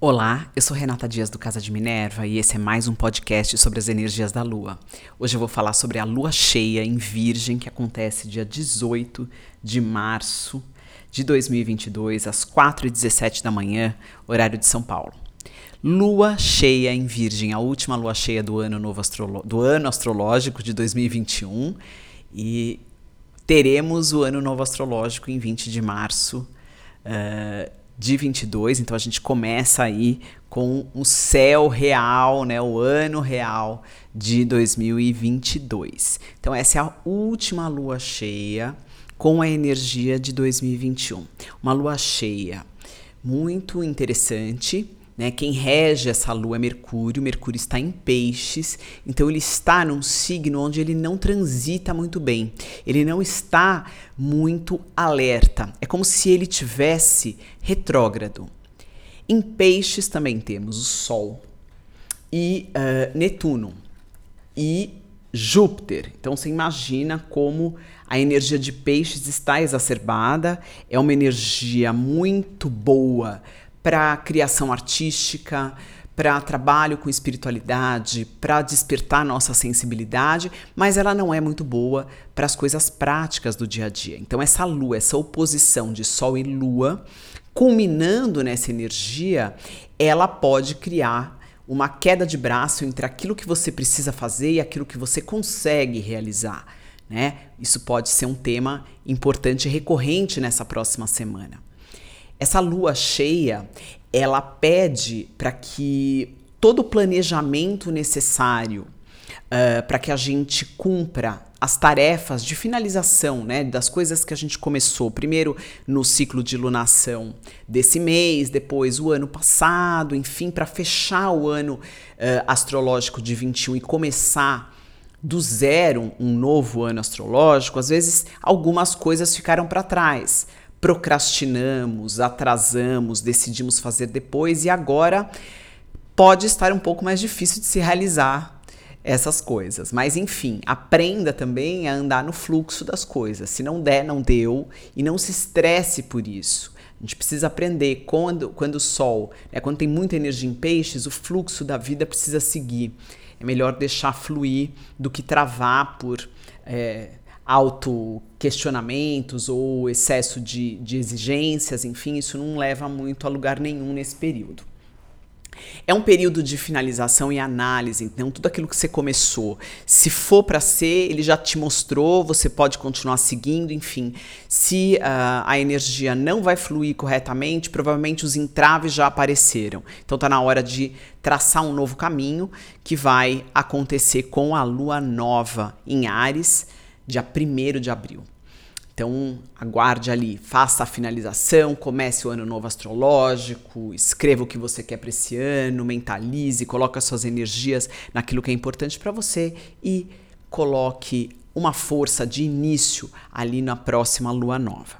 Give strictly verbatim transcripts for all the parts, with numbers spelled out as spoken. Olá, eu sou Renata Dias do Casa de Minerva e esse é mais um podcast sobre as energias da Lua. Hoje eu vou falar sobre a Lua Cheia em Virgem, que acontece dia dezoito de março de dois mil e vinte e dois, às quatro e dezessete da manhã, horário de São Paulo. Lua Cheia em Virgem, a última Lua Cheia do ano, novo astrolo- do ano astrológico de dois mil e vinte e um, e teremos o ano novo astrológico em vinte de março, uh, de vinte e dois, então a gente começa aí com o céu real, né, o ano real de dois mil e vinte e dois. Então essa é a última lua cheia com a energia de dois mil e vinte e um. Uma lua cheia muito interessante, né? Quem rege essa lua é Mercúrio. Mercúrio está em Peixes, então ele está num signo onde ele não transita muito bem. Ele não está muito alerta. É como se ele tivesse retrógrado. Em Peixes também temos o Sol e uh, Netuno e Júpiter. Então você imagina como a energia de Peixes está exacerbada. É uma energia muito boa para criação artística, para trabalho com espiritualidade, para despertar nossa sensibilidade, mas ela não é muito boa para as coisas práticas do dia a dia. Então essa lua, essa oposição de Sol e Lua, culminando nessa energia, ela pode criar uma queda de braço entre aquilo que você precisa fazer e aquilo que você consegue realizar, né? Isso pode ser um tema importante e recorrente nessa próxima semana. Essa lua cheia, ela pede para que todo o planejamento necessário uh, para que a gente cumpra as tarefas de finalização, né, das coisas que a gente começou, primeiro no ciclo de lunação desse mês, depois o ano passado, enfim, para fechar o ano uh, astrológico de vinte e um e começar do zero um novo ano astrológico, às vezes algumas coisas ficaram para trás. Procrastinamos, atrasamos, decidimos fazer depois e agora pode estar um pouco mais difícil de se realizar essas coisas. Mas enfim, aprenda também a andar no fluxo das coisas. Se não der, não deu e não se estresse por isso. A gente precisa aprender quando, quando o sol, né, quando tem muita energia em peixes, o fluxo da vida precisa seguir. É melhor deixar fluir do que travar por... É, auto-questionamentos ou excesso de, de exigências, enfim, isso não leva muito a lugar nenhum nesse período. É um período de finalização e análise, então tudo aquilo que você começou, se for para ser, ele já te mostrou, você pode continuar seguindo, enfim. Se uh, a energia não vai fluir corretamente, provavelmente os entraves já apareceram. Então tá na hora de traçar um novo caminho que vai acontecer com a lua nova em Áries, dia primeiro de abril. Então, aguarde ali, faça a finalização, comece o ano novo astrológico, escreva o que você quer para esse ano, mentalize, coloque as suas energias naquilo que é importante para você e coloque uma força de início ali na próxima lua nova.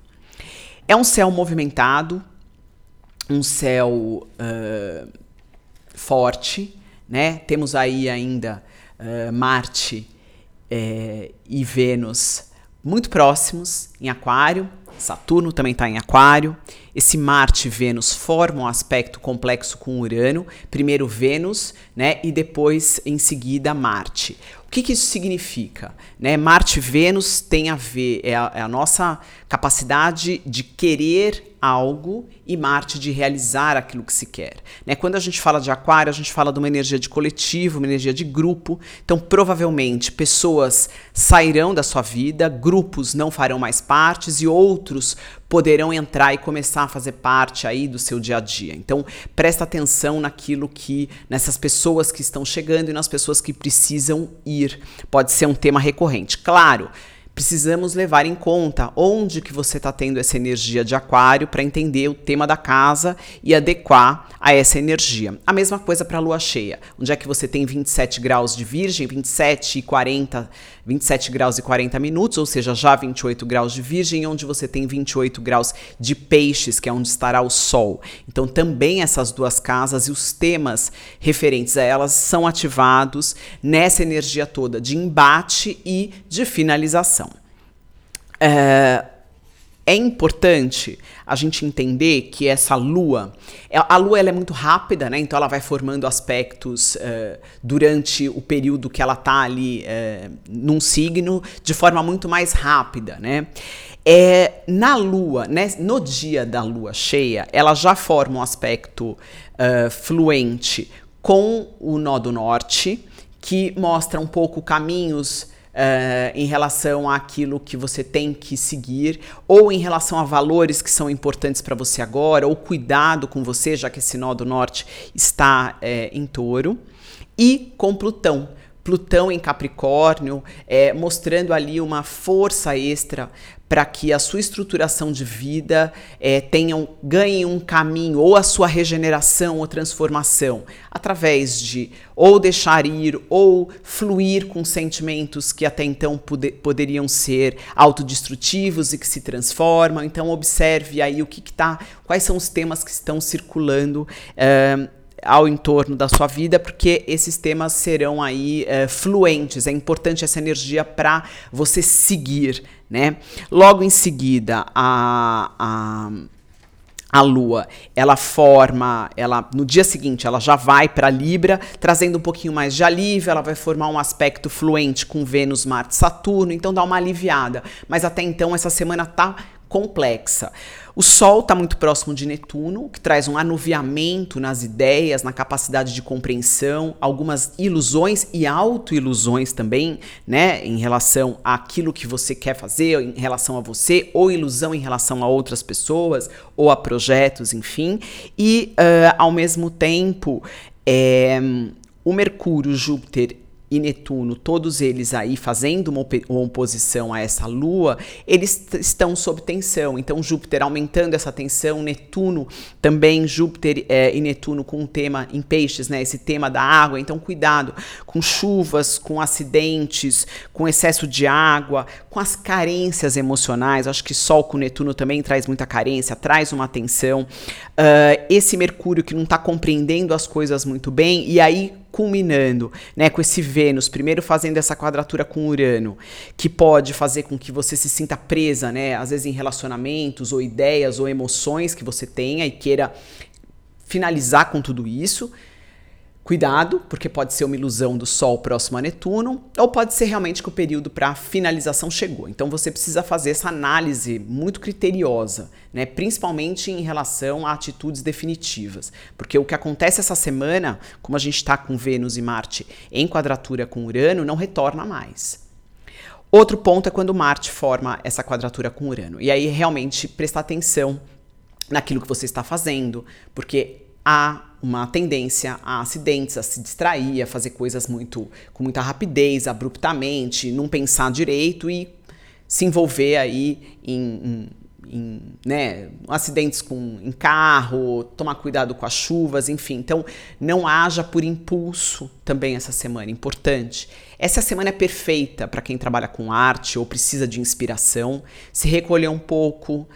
É um céu movimentado, um céu uh, forte, né? Temos aí ainda uh, Marte É, e Vênus muito próximos em Aquário, Saturno também está em Aquário. Esse Marte e Vênus formam um aspecto complexo com Urano, primeiro Vênus, né, e depois em seguida Marte. O que, que isso significa? Né, Marte e Vênus tem a ver, é a, é a nossa capacidade de querer algo e Marte de realizar aquilo que se quer. Né, quando a gente fala de Aquário, a gente fala de uma energia de coletivo, uma energia de grupo, então provavelmente pessoas sairão da sua vida, grupos não farão mais partes e outros poderão entrar e começar a fazer parte aí do seu dia a dia. Então, presta atenção naquilo que, nessas pessoas que estão chegando e nas pessoas que precisam ir. Pode ser um tema recorrente. Claro, precisamos levar em conta onde que você está tendo essa energia de aquário para entender o tema da casa e adequar a essa energia. A mesma coisa para a lua cheia, onde é que você tem vinte e sete graus de virgem, vinte e sete e quarenta, vinte e sete graus e quarenta minutos, ou seja, já vinte e oito graus de virgem, onde você tem vinte e oito graus de peixes, que é onde estará o sol. Então também essas duas casas e os temas referentes a elas são ativados nessa energia toda de embate e de finalização. Uh, É importante a gente entender que essa lua, a lua ela é muito rápida, né? Então ela vai formando aspectos uh, durante o período que ela tá ali uh, num signo, de forma muito mais rápida, né? É, na lua, né, no dia da lua cheia, ela já forma um aspecto uh, fluente com o nó do norte, que mostra um pouco caminhos Uh, em relação àquilo que você tem que seguir, ou em relação a valores que são importantes para você agora, ou cuidado com você, já que esse nó do norte está é, em touro, e com Plutão. Plutão em Capricórnio, é, mostrando ali uma força extra para que a sua estruturação de vida é, tenha um, ganhe um caminho, ou a sua regeneração ou transformação, através de ou deixar ir, ou fluir com sentimentos que até então poder, poderiam ser autodestrutivos e que se transformam. Então observe aí o que que tá, quais são os temas que estão circulando uh, ao entorno da sua vida, porque esses temas serão aí é, fluentes. É importante essa energia para você seguir, né? Logo em seguida, a, a, a Lua, ela forma, ela no dia seguinte, ela já vai para Libra, trazendo um pouquinho mais de alívio. Ela vai formar um aspecto fluente com Vênus, Marte, Saturno, então dá uma aliviada. Mas até então, essa semana tá complexa. O Sol está muito próximo de Netuno, que traz um anuviamento nas ideias, na capacidade de compreensão, algumas ilusões e autoilusões também, né, em relação àquilo que você quer fazer, em relação a você, ou ilusão em relação a outras pessoas, ou a projetos, enfim. E, uh, ao mesmo tempo, é, o Mercúrio, Júpiter e Netuno, todos eles aí fazendo uma, op- uma oposição a essa Lua, eles t- estão sob tensão. Então Júpiter aumentando essa tensão, Netuno também, Júpiter é, e Netuno com um tema em peixes, né, esse tema da água. Então cuidado com chuvas, com acidentes, com excesso de água, com as carências emocionais. Acho que Sol com Netuno também traz muita carência, traz uma tensão. Uh, esse Mercúrio que não está compreendendo as coisas muito bem, e aí culminando, né, com esse Vênus, primeiro fazendo essa quadratura com Urano, que pode fazer com que você se sinta presa, né, às vezes em relacionamentos, ou ideias, ou emoções que você tenha e queira finalizar com tudo isso. Cuidado, porque pode ser uma ilusão do Sol próximo a Netuno, ou pode ser realmente que o período para finalização chegou. Então você precisa fazer essa análise muito criteriosa, né? Principalmente em relação a atitudes definitivas. Porque o que acontece essa semana, como a gente está com Vênus e Marte em quadratura com Urano, não retorna mais. Outro ponto é quando Marte forma essa quadratura com Urano. E aí realmente prestar atenção naquilo que você está fazendo, porque há uma tendência a acidentes, a se distrair, a fazer coisas muito, com muita rapidez, abruptamente, não pensar direito e se envolver aí em, em, em né, acidentes com, em carro, tomar cuidado com as chuvas, enfim. Então, não haja por impulso também essa semana, importante. Essa semana é perfeita para quem trabalha com arte ou precisa de inspiração, se recolher um pouco,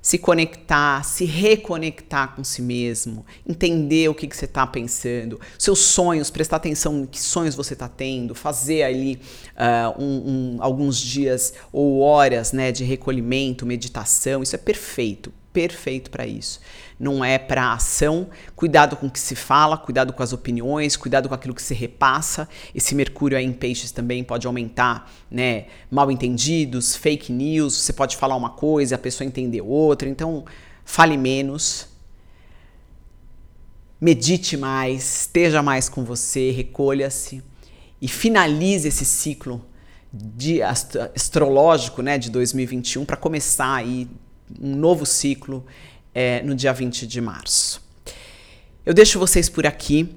se conectar, se reconectar com si mesmo, entender o que, que você está pensando, seus sonhos, prestar atenção em que sonhos você está tendo, fazer ali uh, um, um, alguns dias ou horas, né, de recolhimento, meditação. Isso é perfeito, perfeito para isso. Não é para ação. Cuidado com o que se fala, cuidado com as opiniões, cuidado com aquilo que se repassa. Esse Mercúrio aí em peixes também pode aumentar, né, mal entendidos, fake news. Você pode falar uma coisa, a pessoa entender outra. Então, fale menos, medite mais, esteja mais com você, recolha-se e finalize esse ciclo de astro- astrológico, né, de dois mil e vinte e um, para começar aí um novo ciclo é, no dia vinte de março. Eu deixo vocês por aqui.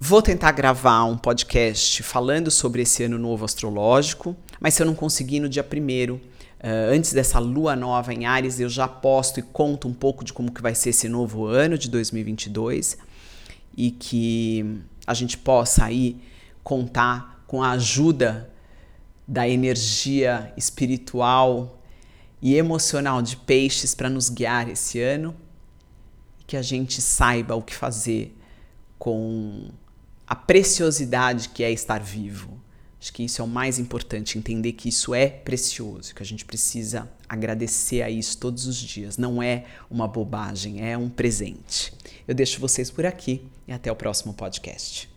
Vou tentar gravar um podcast falando sobre esse ano novo astrológico, mas se eu não conseguir no dia primeiro, Uh, antes dessa lua nova em Áries, eu já aposto e conto um pouco de como que vai ser esse novo ano de dois mil e vinte e dois, e que a gente possa aí contar com a ajuda da energia espiritual e emocional de peixes para nos guiar esse ano, que a gente saiba o que fazer com a preciosidade que é estar vivo, Acho que isso é o mais importante, entender que isso é precioso, que a gente precisa agradecer a isso todos os dias. Não é uma bobagem, é um presente. Eu deixo vocês por aqui e até o próximo podcast.